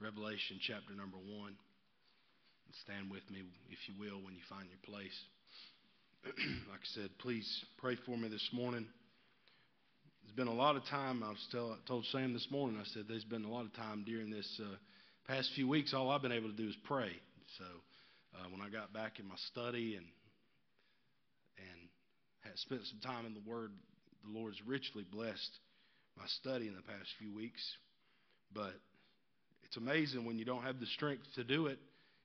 Revelation chapter number 1. And stand with me, if you will, when you find your place. Like I said, please pray for me this morning. There's been a lot of time. I was told Sam this morning, I said, there's been a lot of time during this past few weeks. All I've been able to do is pray. So when I got back in my study and had spent some time in the Word, the Lord's richly blessed my study in the past few weeks. But it's amazing when you don't have the strength to do it,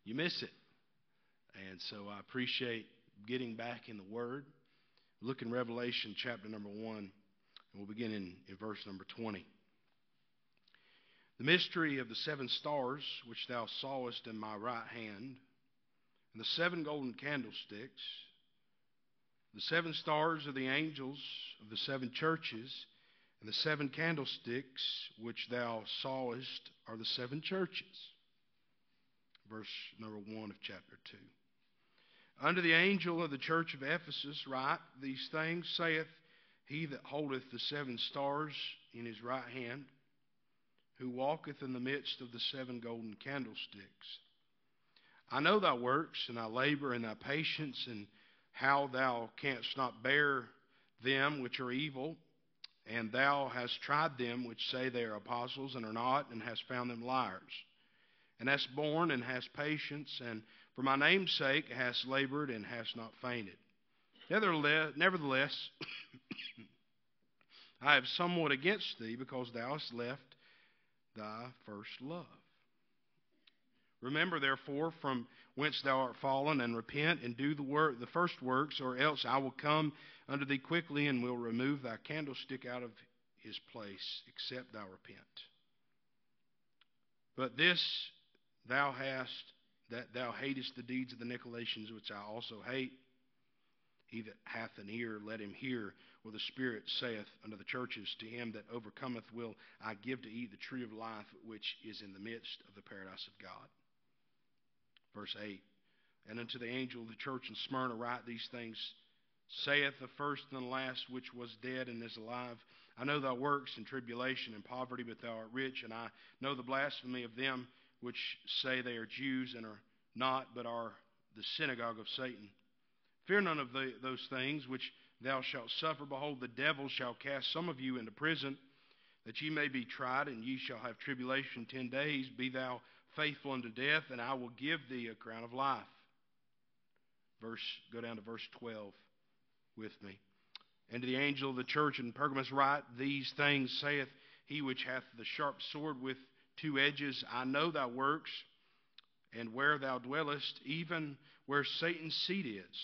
you miss it. And so I appreciate getting back in the Word. Look in Revelation chapter number 1, and we'll begin in verse number 20. The mystery of the 7 stars which thou sawest in my right hand, and the 7 golden candlesticks. The 7 stars are the angels of the 7 churches, and the 7 candlesticks which thou sawest are the 7 churches. Verse number 1 of chapter 2. Unto the angel of the church of Ephesus write, These things saith he that holdeth the 7 stars in his right hand, who walketh in the midst of the 7 golden candlesticks. I know thy works, and thy labor, and thy patience, and how thou canst not bear them which are evil, and thou hast tried them which say they are apostles, and are not, and hast found them liars, and hast borne, and hast patience, and for my name's sake hast labored, and hast not fainted. Nevertheless, I have somewhat against thee, because thou hast left thy first love. Remember, therefore, from whence thou art fallen, and repent, and do the first works, or else I will come unto thee quickly, and will remove thy candlestick out of his place, except thou repent. But this thou hast, that thou hatest the deeds of the Nicolaitans, which I also hate. He that hath an ear, let him hear what the Spirit saith unto the churches. To him that overcometh will I give to eat the tree of life, which is in the midst of the paradise of God. Verse 8, And unto the angel of the church in Smyrna write, These things saith the first and the last, which was dead and is alive. I know thy works and tribulation and poverty, but thou art rich. And I know the blasphemy of them which say they are Jews and are not, but are the synagogue of Satan. Fear none of those things which thou shalt suffer. Behold, the devil shall cast some of you into prison, that ye may be tried, and ye shall have tribulation 10 days. Be thou faithful unto death, and I will give thee a crown of life. Go down to verse 12 with me. And to the angel of the church in Pergamos write, These things saith he which hath the sharp sword with 2 edges. I know thy works, and where thou dwellest, even where Satan's seat is.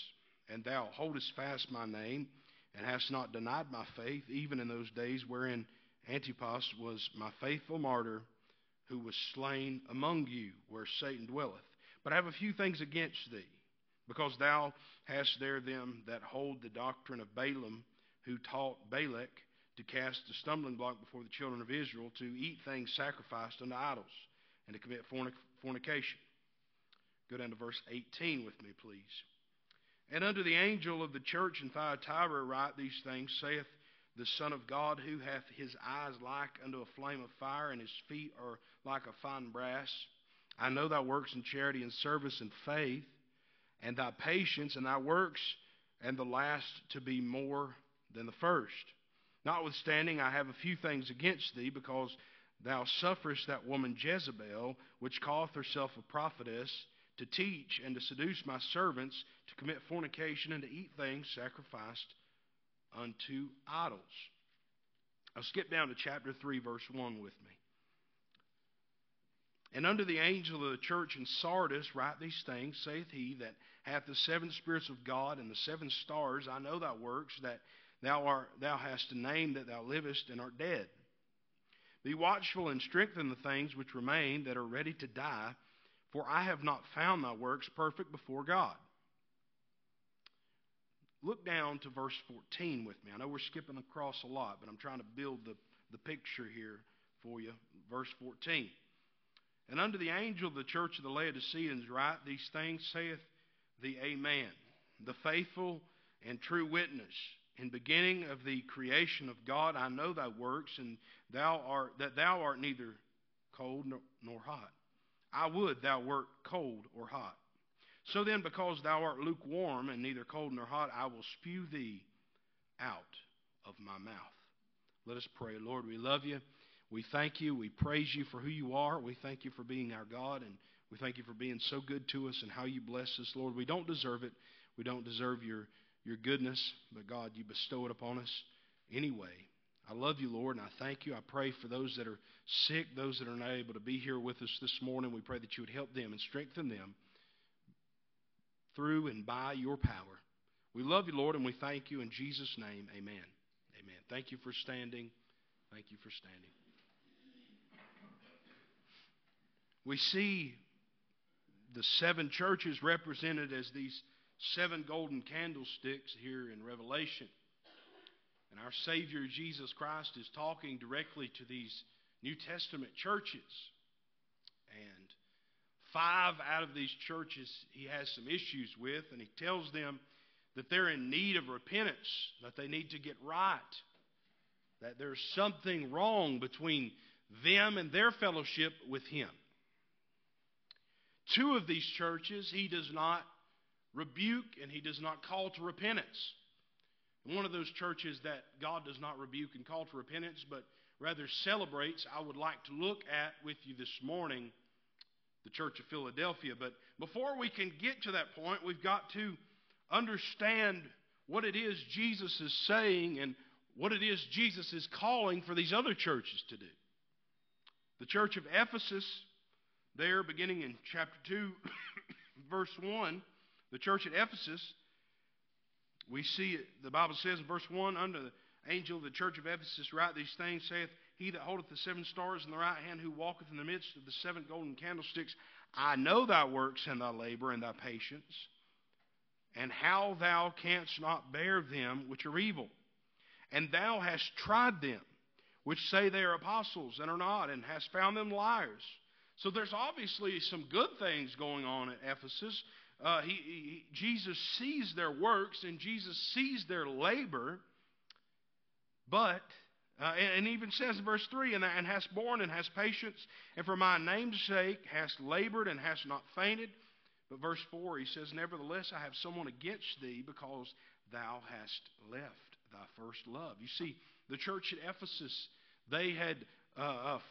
And thou holdest fast my name, and hast not denied my faith, even in those days wherein Antipas was my faithful martyr, who was slain among you, where Satan dwelleth. But I have a few things against thee, because thou hast there them that hold the doctrine of Balaam, who taught Balak to cast a stumbling block before the children of Israel, to eat things sacrificed unto idols, and to commit fornication. Go down to verse 18 with me, please. And unto the angel of the church in Thyatira write, These things saith the Son of God, who hath his eyes like unto a flame of fire, and his feet are like a fine brass. I know thy works in charity and service and faith, and thy patience and thy works, and the last to be more than the first. Notwithstanding, I have a few things against thee, because thou sufferest that woman Jezebel, which calleth herself a prophetess, to teach and to seduce my servants to commit fornication and to eat things sacrificed unto idols. I'll skip down to chapter 3, verse 1 with me. And unto the angel of the church in Sardis write, These things saith he that hath the 7 spirits of God and the 7 stars. I know thy works, that thou hast a name, that thou livest and art dead. Be watchful and strengthen the things which remain that are ready to die, for I have not found thy works perfect before God. Look down to verse 14 with me. I know we're skipping across a lot, but I'm trying to build the picture here for you. Verse 14. And unto the angel of the church of the Laodiceans write, These things saith the Amen, the faithful and true witness, and beginning of the creation of God. I know thy works, and that thou art neither cold nor hot. I would thou wert cold or hot. So then, because thou art lukewarm and neither cold nor hot, I will spew thee out of my mouth. Let us pray. Lord, we love you. We thank you. We praise you for who you are. We thank you for being our God, and we thank you for being so good to us and how you bless us, Lord. We don't deserve it. We don't deserve your goodness, but God, you bestow it upon us anyway. I love you, Lord, and I thank you. I pray for those that are sick, those that are not able to be here with us this morning. We pray that you would help them and strengthen them through and by your power. We love you, Lord, and we thank you in Jesus' name. Amen. Amen. Thank you for standing. Thank you for standing. We see the seven churches represented as these seven golden candlesticks here in Revelation. And our Savior Jesus Christ is talking directly to these New Testament churches. And 5 out of these churches he has some issues with, and he tells them that they're in need of repentance, that they need to get right, that there's something wrong between them and their fellowship with him. 2 of these churches he does not rebuke and he does not call to repentance. One of those churches that God does not rebuke and call to repentance, but rather celebrates, I would like to look at with you this morning, the Church of Philadelphia. But before we can get to that point, we've got to understand what it is Jesus is saying and what it is Jesus is calling for these other churches to do. The Church of Ephesus, there beginning in chapter 2, verse 1, the Church at Ephesus, we see the Bible says in verse 1, unto the angel of the Church of Ephesus write these things, saith, He that holdeth the 7 stars in the right hand, who walketh in the midst of the 7 golden candlesticks, I know thy works and thy labor and thy patience, and how thou canst not bear them which are evil. And thou hast tried them, which say they are apostles and are not, and hast found them liars. So there's obviously some good things going on at Ephesus. Jesus sees their works and Jesus sees their labor, but... and even says in verse 3, and hast borne and hast patience, and for my name's sake hast labored and hast not fainted. But verse 4, he says, Nevertheless, I have someone against thee, because thou hast left thy first love. You see, the church at Ephesus, they had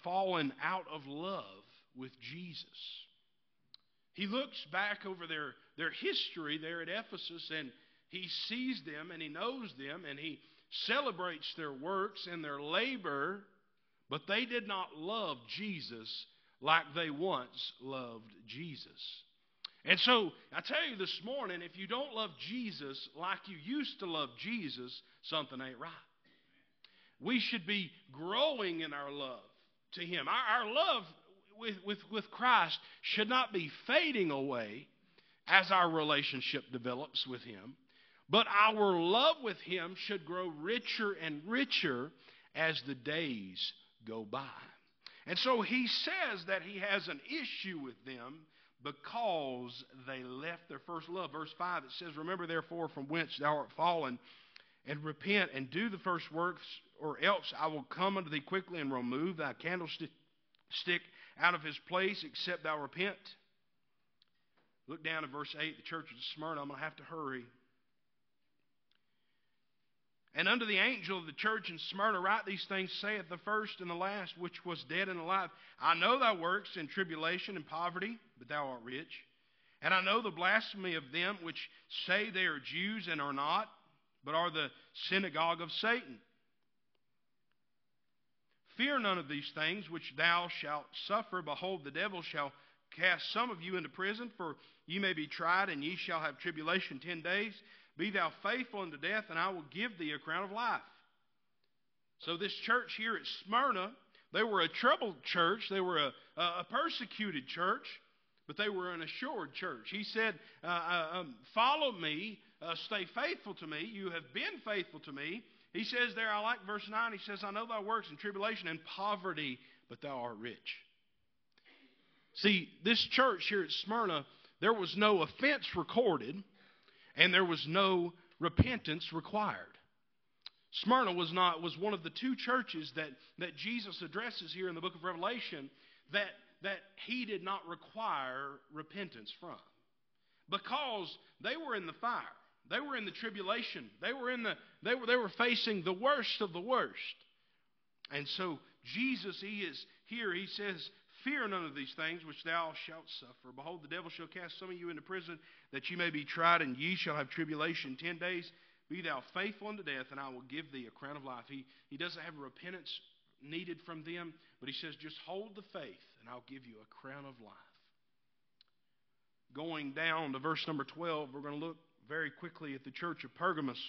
fallen out of love with Jesus. He looks back over their history there at Ephesus, and he sees them, and he knows them, and he celebrates their works and their labor, but they did not love Jesus like they once loved Jesus. And so, I tell you this morning, if you don't love Jesus like you used to love Jesus, something ain't right. We should be growing in our love to Him. Our love with Christ should not be fading away as our relationship develops with Him. But our love with Him should grow richer and richer as the days go by. And so he says that he has an issue with them because they left their first love. Verse 5, it says, Remember therefore from whence thou art fallen, and repent, and do the first works, or else I will come unto thee quickly and remove thy candlestick out of his place, except thou repent. Look down at verse 8, the church of Smyrna. I'm going to have to hurry. And unto the angel of the church in Smyrna write these things, saith the first and the last, which was dead and alive. I know thy works in tribulation and poverty, but thou art rich. And I know the blasphemy of them which say they are Jews and are not, but are the synagogue of Satan. Fear none of these things which thou shalt suffer. Behold, the devil shall cast some of you into prison, for ye may be tried, and ye shall have tribulation 10 days. Be thou faithful unto death, and I will give thee a crown of life. So this church here at Smyrna, they were a troubled church. They were a persecuted church, but they were an assured church. He said, follow me, stay faithful to me. You have been faithful to me. He says there, I like verse 9, he says, I know thy works in tribulation and poverty, but thou art rich. See, this church here at Smyrna, there was no offense recorded. And there was no repentance required. Smyrna was one of the 2 churches that Jesus addresses here in the book of Revelation that he did not require repentance from, because they were in the fire. They were in the tribulation. They were facing the worst of the worst. And so Jesus, he is here. He says, "Fear none of these things which thou shalt suffer. Behold, the devil shall cast some of you into prison, that ye may be tried, and ye shall have tribulation 10 days. Be thou faithful unto death, and I will give thee a crown of life." He doesn't have repentance needed from them, but he says, just hold the faith, and I'll give you a crown of life. Going down to verse number 12, we're going to look very quickly at the church of Pergamos.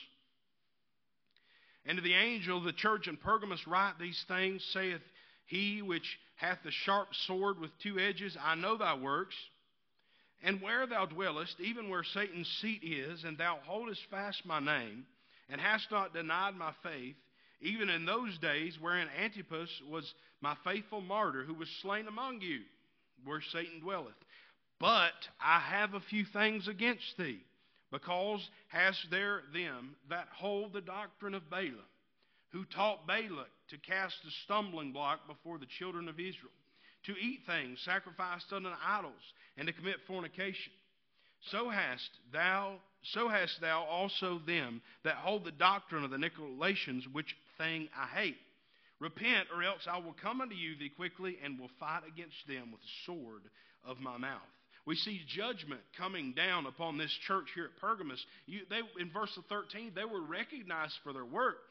"And to the angel of the church in Pergamos write these things, saith he which hath the sharp sword with two edges, I know thy works, and where thou dwellest, even where Satan's seat is, and thou holdest fast my name, and hast not denied my faith, even in those days wherein Antipas was my faithful martyr, who was slain among you, where Satan dwelleth. But I have a few things against thee, because hast there them that hold the doctrine of Balaam, who taught Balak to cast the stumbling block before the children of Israel, to eat things sacrificed unto idols, and to commit fornication. So hast thou also them that hold the doctrine of the Nicolaitans, which thing I hate. Repent, or else I will come unto you thee quickly, and will fight against them with the sword of my mouth." We see judgment coming down upon this church here at Pergamos. In verse 13, they were recognized for their work.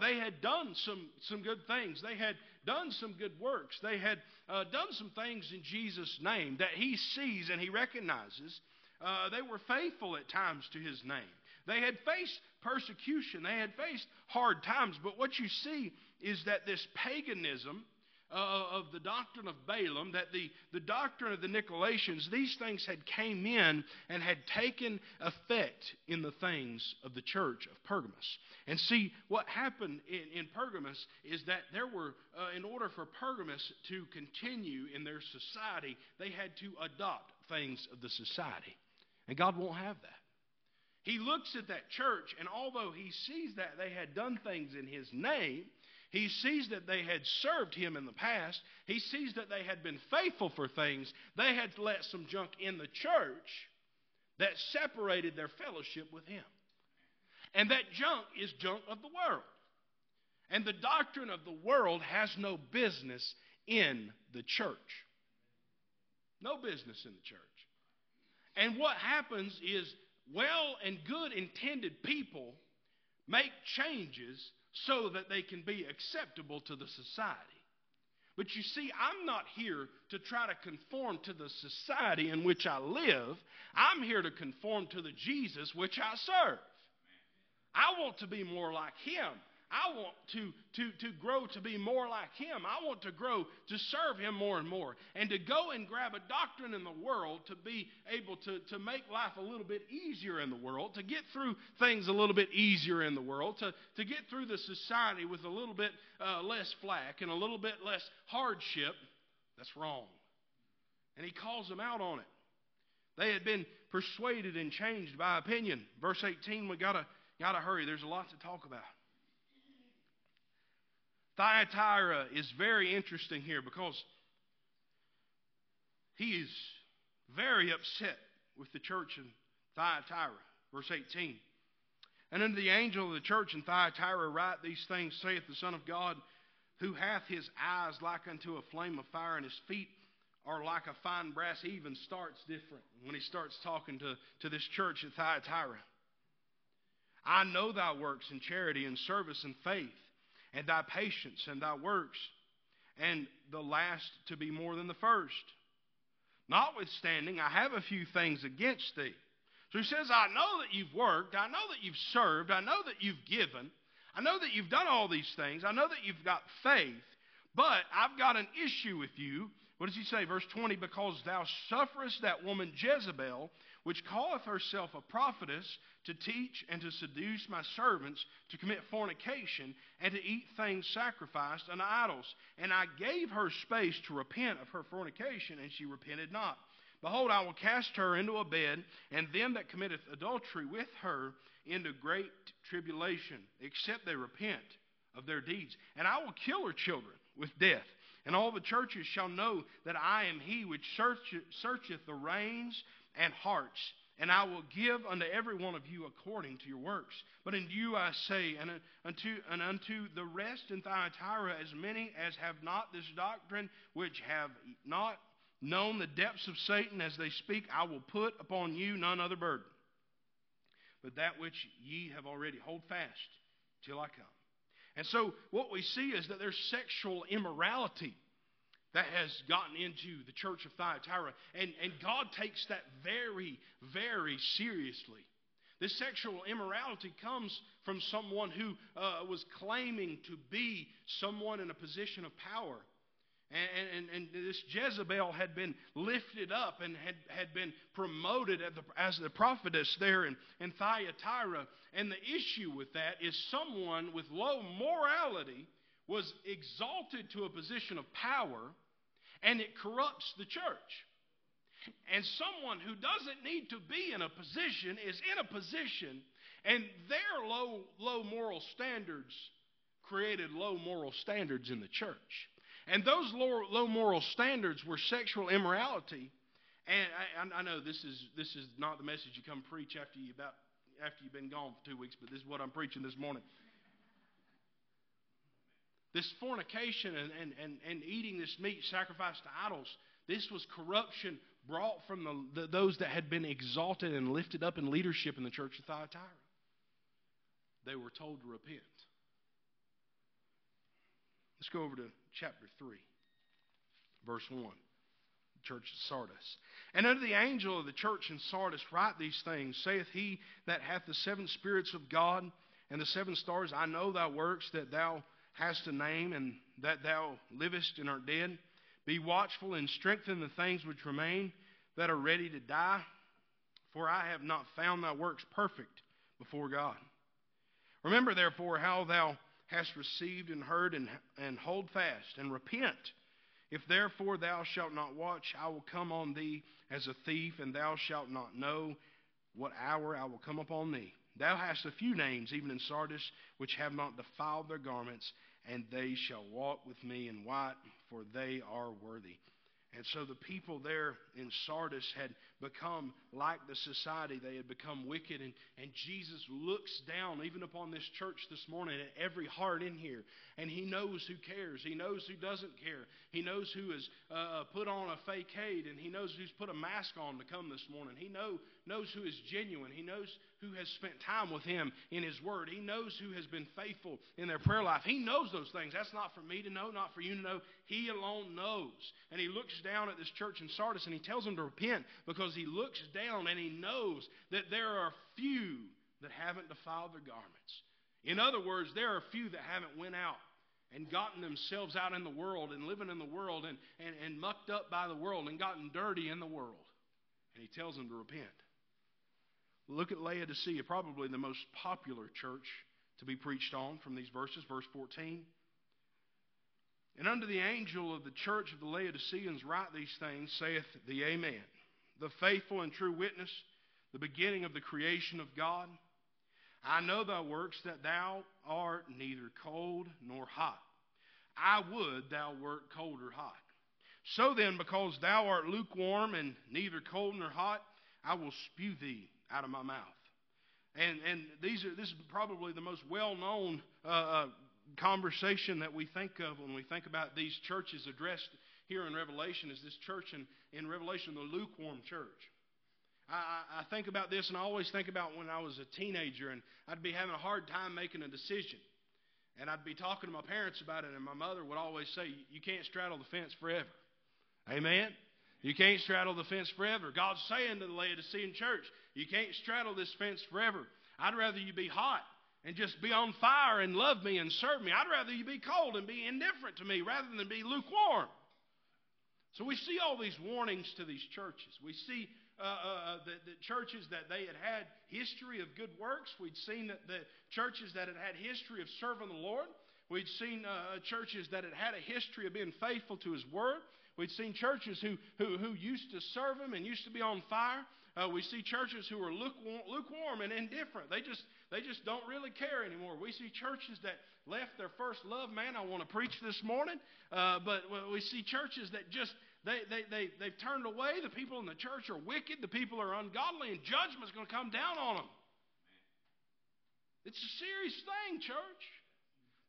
They had done some good things. They had done some good works. They had done some things in Jesus' name that he sees and he recognizes. They were faithful at times to his name. They had faced persecution. They had faced hard times. But what you see is that this paganism of the doctrine of Balaam, that the doctrine of the Nicolaitans, these things had came in and had taken effect in the things of the church of Pergamos. And see, what happened in Pergamos is that there were, in order for Pergamos to continue in their society, they had to adopt things of the society. And God won't have that. He looks at that church, and although he sees that they had done things in his name, he sees that they had served him in the past. He sees that they had been faithful for things. They had let some junk in the church that separated their fellowship with him. And that junk is junk of the world. And the doctrine of the world has no business in the church. No business in the church. And what happens is well and good intended people make changes so that they can be acceptable to the society. But you see, I'm not here to try to conform to the society in which I live. I'm here to conform to the Jesus which I serve. I want to be more like him. I want to grow to be more like him. I want to grow to serve him more and more. And to go and grab a doctrine in the world to be able to make life a little bit easier in the world, to get through things a little bit easier in the world, to get through the society with a little bit less flack and a little bit less hardship, that's wrong. And he calls them out on it. They had been persuaded and changed by opinion. Verse 18, we gotta hurry. There's a lot to talk about. Thyatira is very interesting here because he is very upset with the church in Thyatira. Verse 18. "And unto the angel of the church in Thyatira write these things, saith the Son of God, who hath his eyes like unto a flame of fire, and his feet are like a fine brass." He even starts different when he starts talking to this church at Thyatira. "I know thy works in charity and service and faith, and thy patience and thy works, and the last to be more than the first. Notwithstanding, I have a few things against thee." So he says, I know that you've worked. I know that you've served. I know that you've given. I know that you've done all these things. I know that you've got faith. But I've got an issue with you. What does he say? Verse 20, "Because thou sufferest that woman Jezebel, which calleth herself a prophetess, to teach and to seduce my servants, to commit fornication, and to eat things sacrificed unto idols. And I gave her space to repent of her fornication, and she repented not. Behold, I will cast her into a bed, and them that committeth adultery with her into great tribulation, except they repent of their deeds. And I will kill her children with death. And all the churches shall know that I am he which searcheth the reins and hearts, and I will give unto every one of you according to your works. But unto you I say, and unto the rest in Thyatira, as many as have not this doctrine, which have not known the depths of Satan, as they speak, I will put upon you none other burden, but that which ye have already. Hold fast till I come. And so what we see is that there's sexual immorality that has gotten into the church of Thyatira. And God takes that very, very seriously. This sexual immorality comes from someone who was claiming to be someone in a position of power. And this Jezebel had been lifted up and had been promoted as the prophetess there in Thyatira. And the issue with that is someone with low morality was exalted to a position of power, and it corrupts the church. And someone who doesn't need to be in a position is in a position, and their low moral standards created low moral standards in the church. And those low moral standards were sexual immorality. And I know this is not the message you come preach after you've been gone for 2 weeks, but this is what I'm preaching this morning. This fornication and eating this meat sacrificed to idols, this was corruption brought from those that had been exalted and lifted up in leadership in the church of Thyatira. They were told to repent. Let's go over to chapter 3, verse 1, the church of Sardis. And unto the angel of the church in Sardis write these things, saith he that hath the seven spirits of God and the seven stars, I know thy works, that thou hast a name, and that thou livest and art dead. Be watchful and strengthen the things which remain that are ready to die, for I have not found thy works perfect before God. Remember therefore how thou hast received and heard, and hold fast and repent. If therefore thou shalt not watch, I will come on thee as a thief, and thou shalt not know what hour I will come upon thee. Thou hast a few names, even in Sardis, which have not defiled their garments, and they shall walk with me in white, for they are worthy. And so the people there in Sardis had become like the society. They had become wicked. And Jesus looks down even upon this church this morning at every heart in here. And he knows who cares. He knows who doesn't care. He knows who has put on a facade. And he knows who's put a mask on to come this morning. He knows who is genuine. He knows who has spent time with him in his word. He knows who has been faithful in their prayer life. He knows those things. That's not for me to know, not for you to know. He alone knows. And he looks down at this church in Sardis and he tells them to repent, because he looks down and he knows that there are few that haven't defiled their garments. In other words, there are few that haven't went out and gotten themselves out in the world and living in the world and mucked up by the world and gotten dirty in the world. And he tells them to repent. Look at Laodicea, probably the most popular church to be preached on from these verses, verse 14. And unto the angel of the church of the Laodiceans write these things, saith the Amen, the faithful and true witness, the beginning of the creation of God. I know thy works, that thou art neither cold nor hot. I would thou wert cold or hot. So then, because thou art lukewarm and neither cold nor hot, I will spew thee out of my mouth. And this is probably the most well-known conversation that we think of when we think about these churches addressed here in Revelation, is this church in Revelation, the lukewarm church. I think about this, and I always think about when I was a teenager and I'd be having a hard time making a decision. And I'd be talking to my parents about it, and my mother would always say, you can't straddle the fence forever. Amen? You can't straddle the fence forever. God's saying to the Laodicean church, you can't straddle this fence forever. I'd rather you be hot and just be on fire and love me and serve me. I'd rather you be cold and be indifferent to me rather than be lukewarm. So we see all these warnings to these churches. We see the churches that they had history of good works. We'd seen that the churches that had history of serving the Lord. We'd seen churches that had a history of being faithful to his word. We'd seen churches who used to serve them and used to be on fire. We see churches who are lukewarm and indifferent. They just don't really care anymore. We see churches that left their first love. Man, I want to preach this morning. But we see churches that just they've turned away. The people in the church are wicked. The people are ungodly, and judgment's going to come down on them. It's a serious thing, church,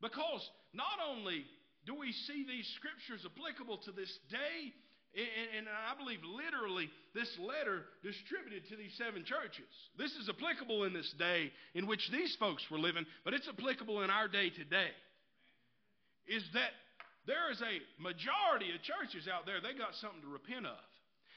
because not only do we see these scriptures applicable to this day, and I believe literally this letter distributed to these seven churches. This is applicable in this day in which these folks were living, but it's applicable in our day today. Is that there is a majority of churches out there, they got something to repent of.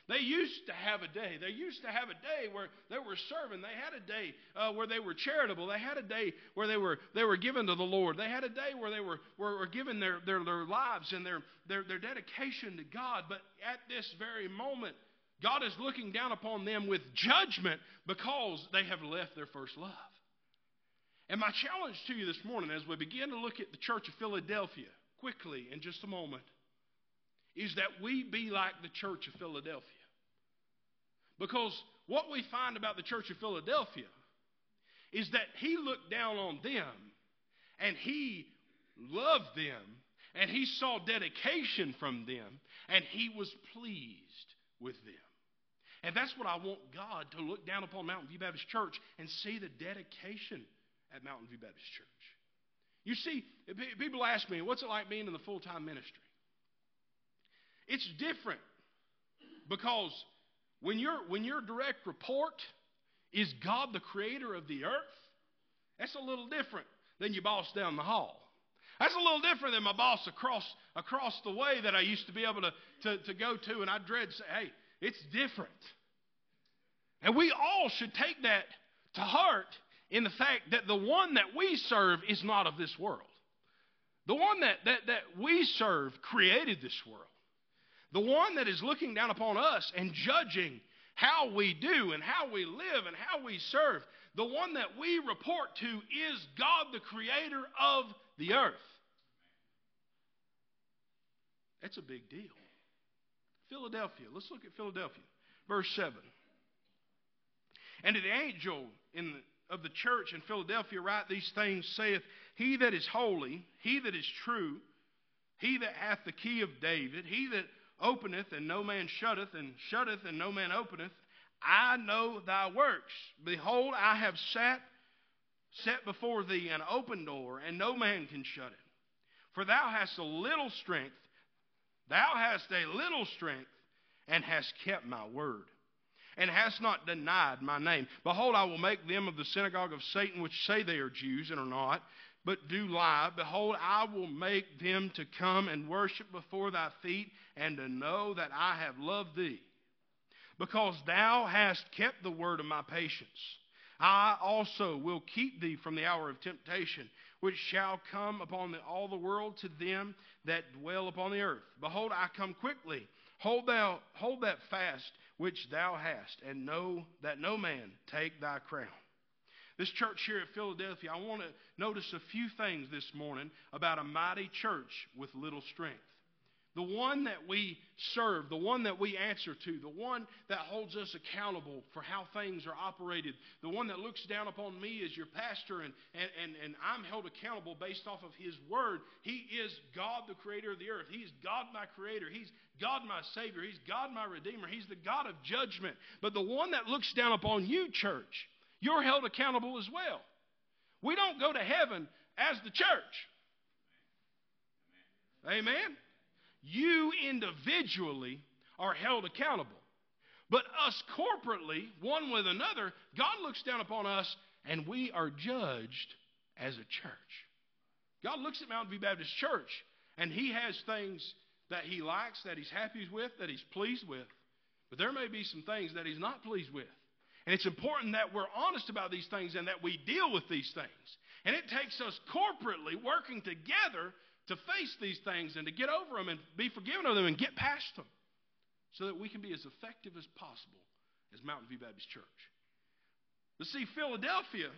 They used to have a day. They used to have a day where they were serving. They had a day where they were charitable. They had a day where they were given to the Lord. They had a day where they were giving their lives and their dedication to God. But at this very moment, God is looking down upon them with judgment because they have left their first love. And my challenge to you this morning, as we begin to look at the Church of Philadelphia quickly in just a moment, is that we be like the Church of Philadelphia. Because what we find about the Church of Philadelphia is that he looked down on them and he loved them and he saw dedication from them and he was pleased with them. And that's what I want God to look down upon Mountain View Baptist Church and see the dedication at Mountain View Baptist Church. You see, people ask me, what's it like being in the full-time ministry? It's different because when your direct report is God, the creator of the earth, that's a little different than your boss down the hall. That's a little different than my boss across the way that I used to be able to go to, and I dread say, hey, it's different. And we all should take that to heart in the fact that the one that we serve is not of this world. The one that we serve created this world. The one that is looking down upon us and judging how we do and how we live and how we serve, the one that we report to is God, the creator of the earth. That's a big deal. Philadelphia. Let's look at Philadelphia. Verse 7. And to the angel of the church in Philadelphia write these things, saith, he that is holy, he that is true, he that hath the key of David, he that openeth and no man shutteth, and shutteth and no man openeth. I know thy works. Behold, I have set before thee an open door, and no man can shut it. For thou hast a little strength, and hast kept my word, and hast not denied my name. Behold, I will make them of the synagogue of Satan, which say they are Jews and are not, but do lie. Behold, I will make them to come and worship before thy feet, and to know that I have loved thee. Because thou hast kept the word of my patience, I also will keep thee from the hour of temptation, which shall come upon all the world to them that dwell upon the earth. Behold, I come quickly. Hold that fast which thou hast, and know that no man take thy crown. This church here at Philadelphia, I want to notice a few things this morning about a mighty church with little strength. The one that we serve, the one that we answer to, the one that holds us accountable for how things are operated, the one that looks down upon me as your pastor and I'm held accountable based off of his word. He is God, the creator of the earth. He is God, my creator. He's God, my savior. He's God, my redeemer. He's the God of judgment. But the one that looks down upon you, church, you're held accountable as well. We don't go to heaven as the church. Amen? You individually are held accountable. But us corporately, one with another, God looks down upon us and we are judged as a church. God looks at Mountain View Baptist Church and he has things that he likes, that he's happy with, that he's pleased with. But there may be some things that he's not pleased with. And it's important that we're honest about these things and that we deal with these things. And it takes us corporately working together to face these things and to get over them and be forgiven of them and get past them so that we can be as effective as possible as Mountain View Baptist Church. But see, Philadelphia,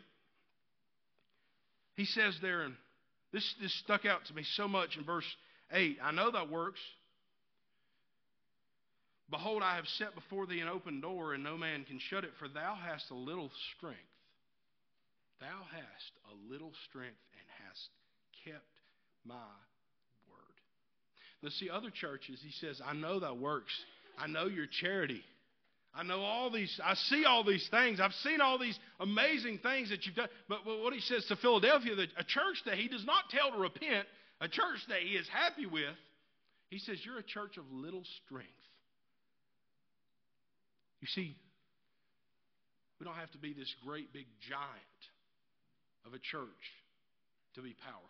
he says there, and this stuck out to me so much in verse 8, I know thy works. Behold, I have set before thee an open door, and no man can shut it, for thou hast a little strength. Thou hast a little strength and hast kept my word. Now see, other churches, he says, I know thy works. I know your charity. I know all these. I see all these things. I've seen all these amazing things that you've done. But what he says to Philadelphia, a church that he does not tell to repent, a church that he is happy with, he says, you're a church of little strength. You see, we don't have to be this great big giant of a church to be powerful.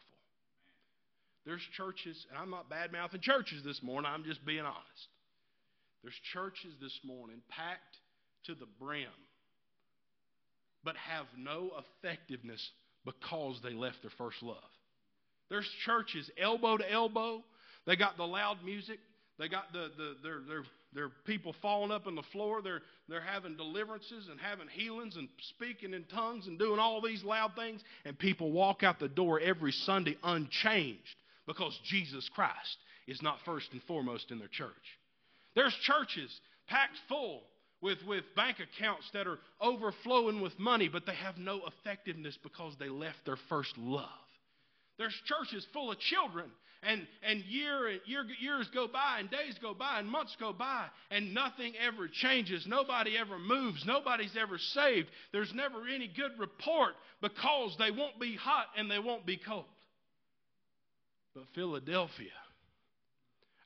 There's churches, and I'm not bad-mouthing churches this morning, I'm just being honest. There's churches this morning packed to the brim, but have no effectiveness because they left their first love. There's churches elbow to elbow. They got the loud music. They got their people falling up on the floor. They're having deliverances and having healings and speaking in tongues and doing all these loud things. And people walk out the door every Sunday unchanged because Jesus Christ is not first and foremost in their church. There's churches packed full with bank accounts that are overflowing with money, but they have no effectiveness because they left their first love. There's churches full of children, and years go by, and days go by, and months go by, and nothing ever changes. Nobody ever moves. Nobody's ever saved. There's never any good report because they won't be hot and they won't be cold. But Philadelphia,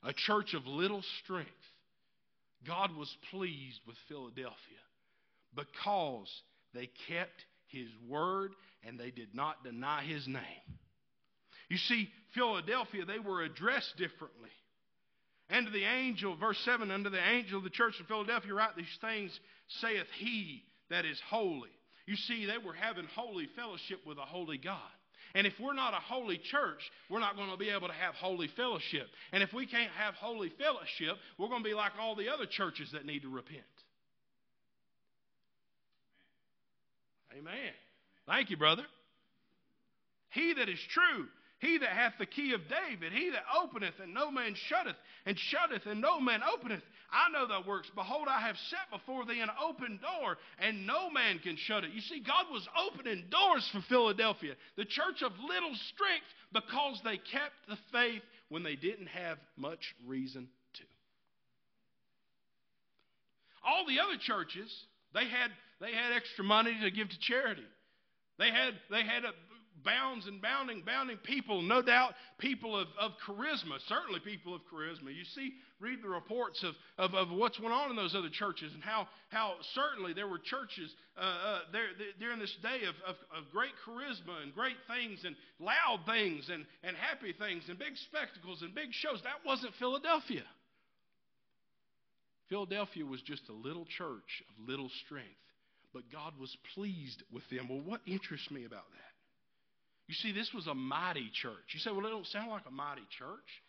a church of little strength, God was pleased with Philadelphia because they kept his word and they did not deny his name. You see, Philadelphia, they were addressed differently. And to the angel, verse 7, unto the angel of the church in Philadelphia write these things, saith he that is holy. You see, they were having holy fellowship with a holy God. And if we're not a holy church, we're not going to be able to have holy fellowship. And if we can't have holy fellowship, we're going to be like all the other churches that need to repent. Amen. Thank you, brother. He that is true, he that hath the key of David, he that openeth and no man shutteth, and shutteth and no man openeth. I know thy works. Behold, I have set before thee an open door, and no man can shut it. You see, God was opening doors for Philadelphia, the church of little strength, because they kept the faith when they didn't have much reason to. All the other churches, they had extra money to give to charity. They had bounds and bounding people, no doubt people of charisma, certainly people of charisma. You see, read the reports of what's going on in those other churches and how certainly there were churches during this day of great charisma and great things and loud things and happy things and big spectacles and big shows. That wasn't Philadelphia. Philadelphia was just a little church of little strength, but God was pleased with them. Well, what interests me about that? You see, this was a mighty church. You say, well, it don't sound like a mighty church.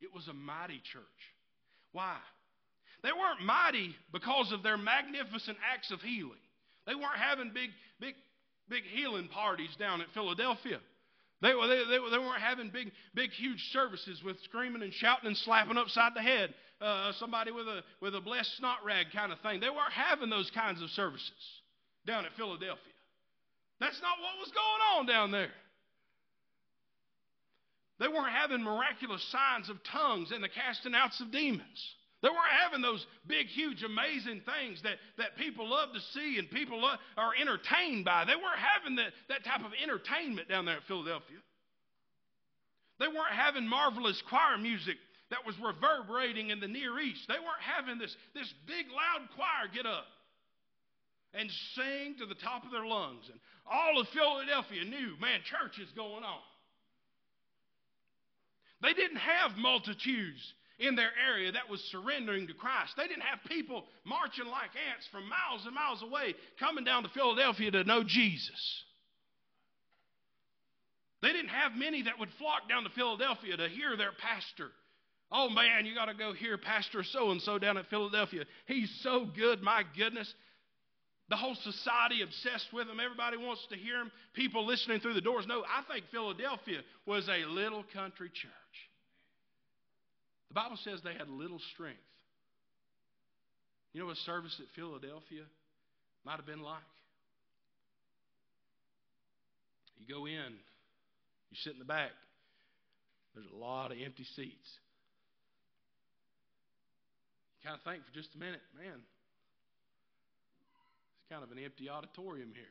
It was a mighty church. Why? They weren't mighty because of their magnificent acts of healing. They weren't having big healing parties down at Philadelphia. They weren't having big huge services with screaming and shouting and slapping upside the head somebody with a blessed snot rag kind of thing. They weren't having those kinds of services down at Philadelphia. That's not what was going on down there. They weren't having miraculous signs of tongues and the casting outs of demons. They weren't having those big, huge, amazing things that people love to see and people are entertained by. They weren't having that type of entertainment down there at Philadelphia. They weren't having marvelous choir music that was reverberating in the Near East. They weren't having this big, loud choir get up and sing to the top of their lungs. And all of Philadelphia knew, man, church is going on. They didn't have multitudes in their area that was surrendering to Christ. They didn't have people marching like ants from miles and miles away, coming down to Philadelphia to know Jesus. They didn't have many that would flock down to Philadelphia to hear their pastor. Oh, man, you got to go hear Pastor so-and-so down at Philadelphia. He's so good, my goodness. The whole society obsessed with him. Everybody wants to hear him. People listening through the doors. No, I think Philadelphia was a little country church. The Bible says they had little strength. You know what service at Philadelphia might have been like? You go in, you sit in the back. There's a lot of empty seats. You kind of think for just a minute, man, it's kind of an empty auditorium here.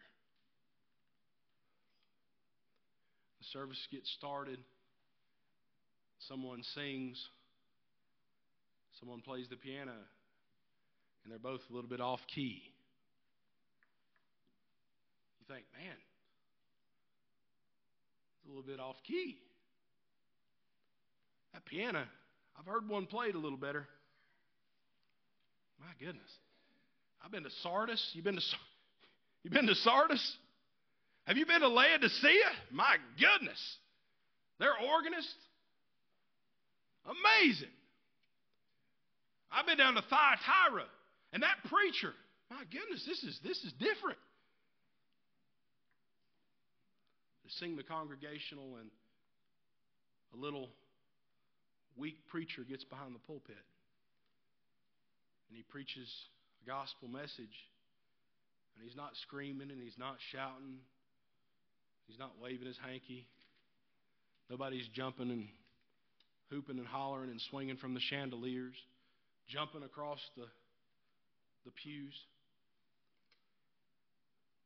The service gets started. Someone sings. Someone plays the piano. And they're both a little bit off key. You think, man, it's a little bit off key. That piano, I've heard one played a little better. My goodness. I've been to Sardis. You've been to Sardis? Have you been to Laodicea? My goodness. Their organist? Amazing. I've been down to Thyatira, and that preacher, my goodness, this is different. They sing the congregational, and a little weak preacher gets behind the pulpit, and he preaches a gospel message, and he's not screaming, and he's not shouting, he's not waving his hanky, nobody's jumping and hooping and hollering and swinging from the chandeliers, jumping across the pews.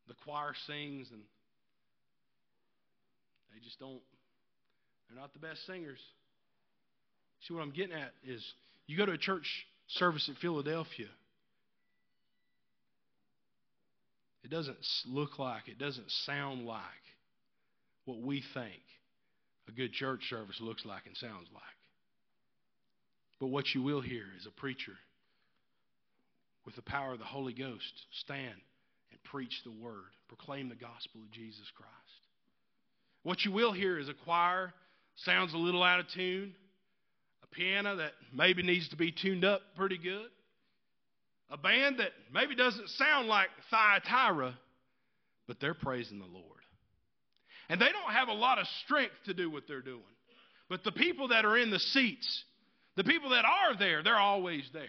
The choir sings, and they just don't, they're not the best singers. See, what I'm getting at is you go to a church service at Philadelphia, it doesn't look like, it doesn't sound like what we think a good church service looks like and sounds like. But what you will hear is a preacher with the power of the Holy Ghost stand and preach the word, proclaim the gospel of Jesus Christ. What you will hear is a choir sounds a little out of tune, a piano that maybe needs to be tuned up pretty good, a band that maybe doesn't sound like Thyatira, but they're praising the Lord. And they don't have a lot of strength to do what they're doing. But the people that are in the seats, the people that are there, they're always there.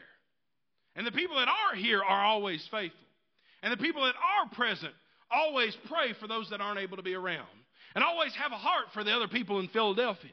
And the people that are here are always faithful. And the people that are present always pray for those that aren't able to be around. And always have a heart for the other people in Philadelphia.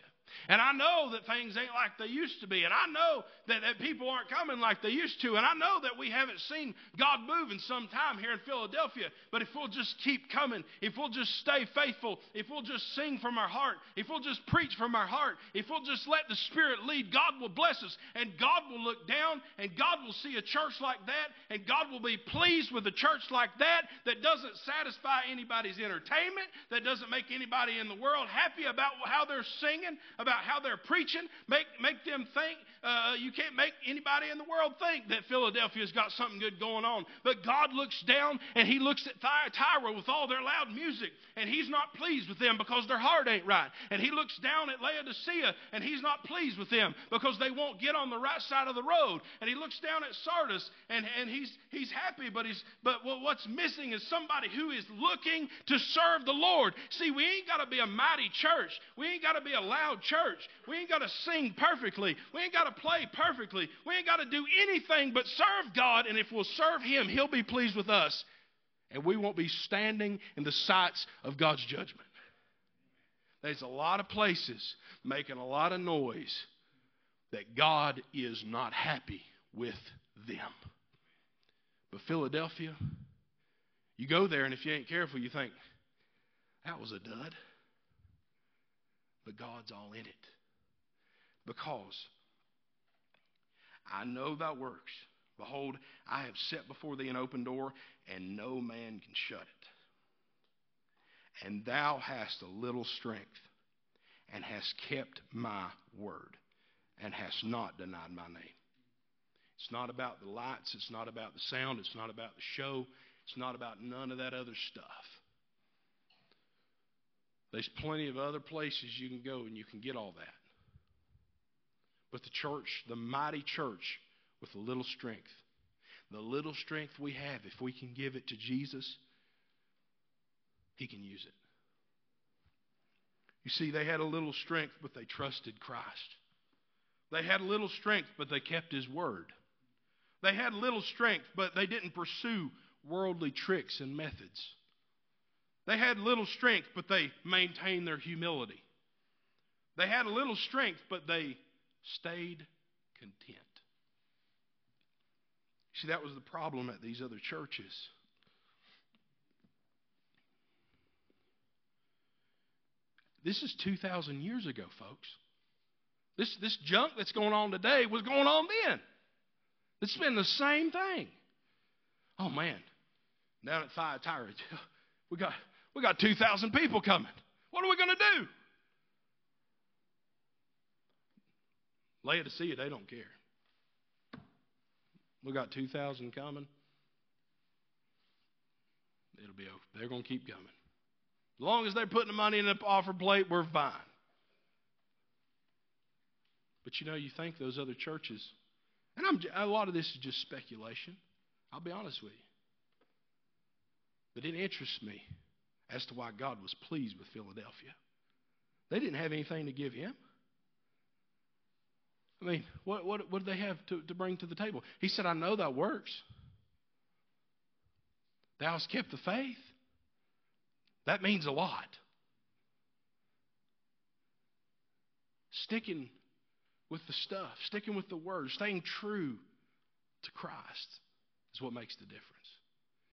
And I know that things ain't like they used to be. And I know that people aren't coming like they used to. And I know that we haven't seen God move in some time here in Philadelphia. But if we'll just keep coming, if we'll just stay faithful, if we'll just sing from our heart, if we'll just preach from our heart, if we'll just let the Spirit lead, God will bless us. And God will look down, and God will see a church like that. And God will be pleased with a church like that doesn't satisfy anybody's entertainment, that doesn't make anybody in the world happy about how they're singing, about how they're preaching. Make them think, you can't make anybody in the world think that Philadelphia's got something good going on. But God looks down, and he looks at Thyatira with all their loud music, and he's not pleased with them because their heart ain't right. And he looks down at Laodicea, and he's not pleased with them because they won't get on the right side of the road. And he looks down at Sardis, and he's happy, but what's missing is somebody who is looking to serve the Lord. See, we ain't got to be a mighty church. We ain't got to be a loud church. We ain't got to sing perfectly. We ain't got to play perfectly. We ain't got to do anything but serve God, and if we'll serve him, he'll be pleased with us, and we won't be standing in the sights of God's judgment. There's a lot of places making a lot of noise that God is not happy with them. But Philadelphia, you go there, and if you ain't careful, you think, that was a dud. But God's all in it. Because I know thy works. Behold, I have set before thee an open door, and no man can shut it. And thou hast a little strength, and hast kept my word, and hast not denied my name. It's not about the lights. It's not about the sound. It's not about the show. It's not about none of that other stuff. There's plenty of other places you can go and you can get all that. But the church, the mighty church with the little strength we have, if we can give it to Jesus, he can use it. You see, they had a little strength, but they trusted Christ. They had a little strength, but they kept his word. They had little strength, but they didn't pursue worldly tricks and methods. They had little strength, but they maintained their humility. They had a little strength, but they stayed content. See, that was the problem at these other churches. This is 2,000 years ago, folks. This junk that's going on today was going on then. It's been the same thing. Oh, man. Down at Thyatira, we got 2,000 people coming. What are we going to do? Laodicea, they don't care. We got 2,000 coming. It'll be over. They're going to keep coming. As long as they're putting the money in the offer plate, we're fine. But you think those other churches, and a lot of this is just speculation. I'll be honest with you. But it interests me as to why God was pleased with Philadelphia. They didn't have anything to give him. I mean, what did they have to bring to the table? He said, I know thy works. Thou hast kept the faith. That means a lot. Sticking with the stuff, sticking with the word, staying true to Christ is what makes the difference.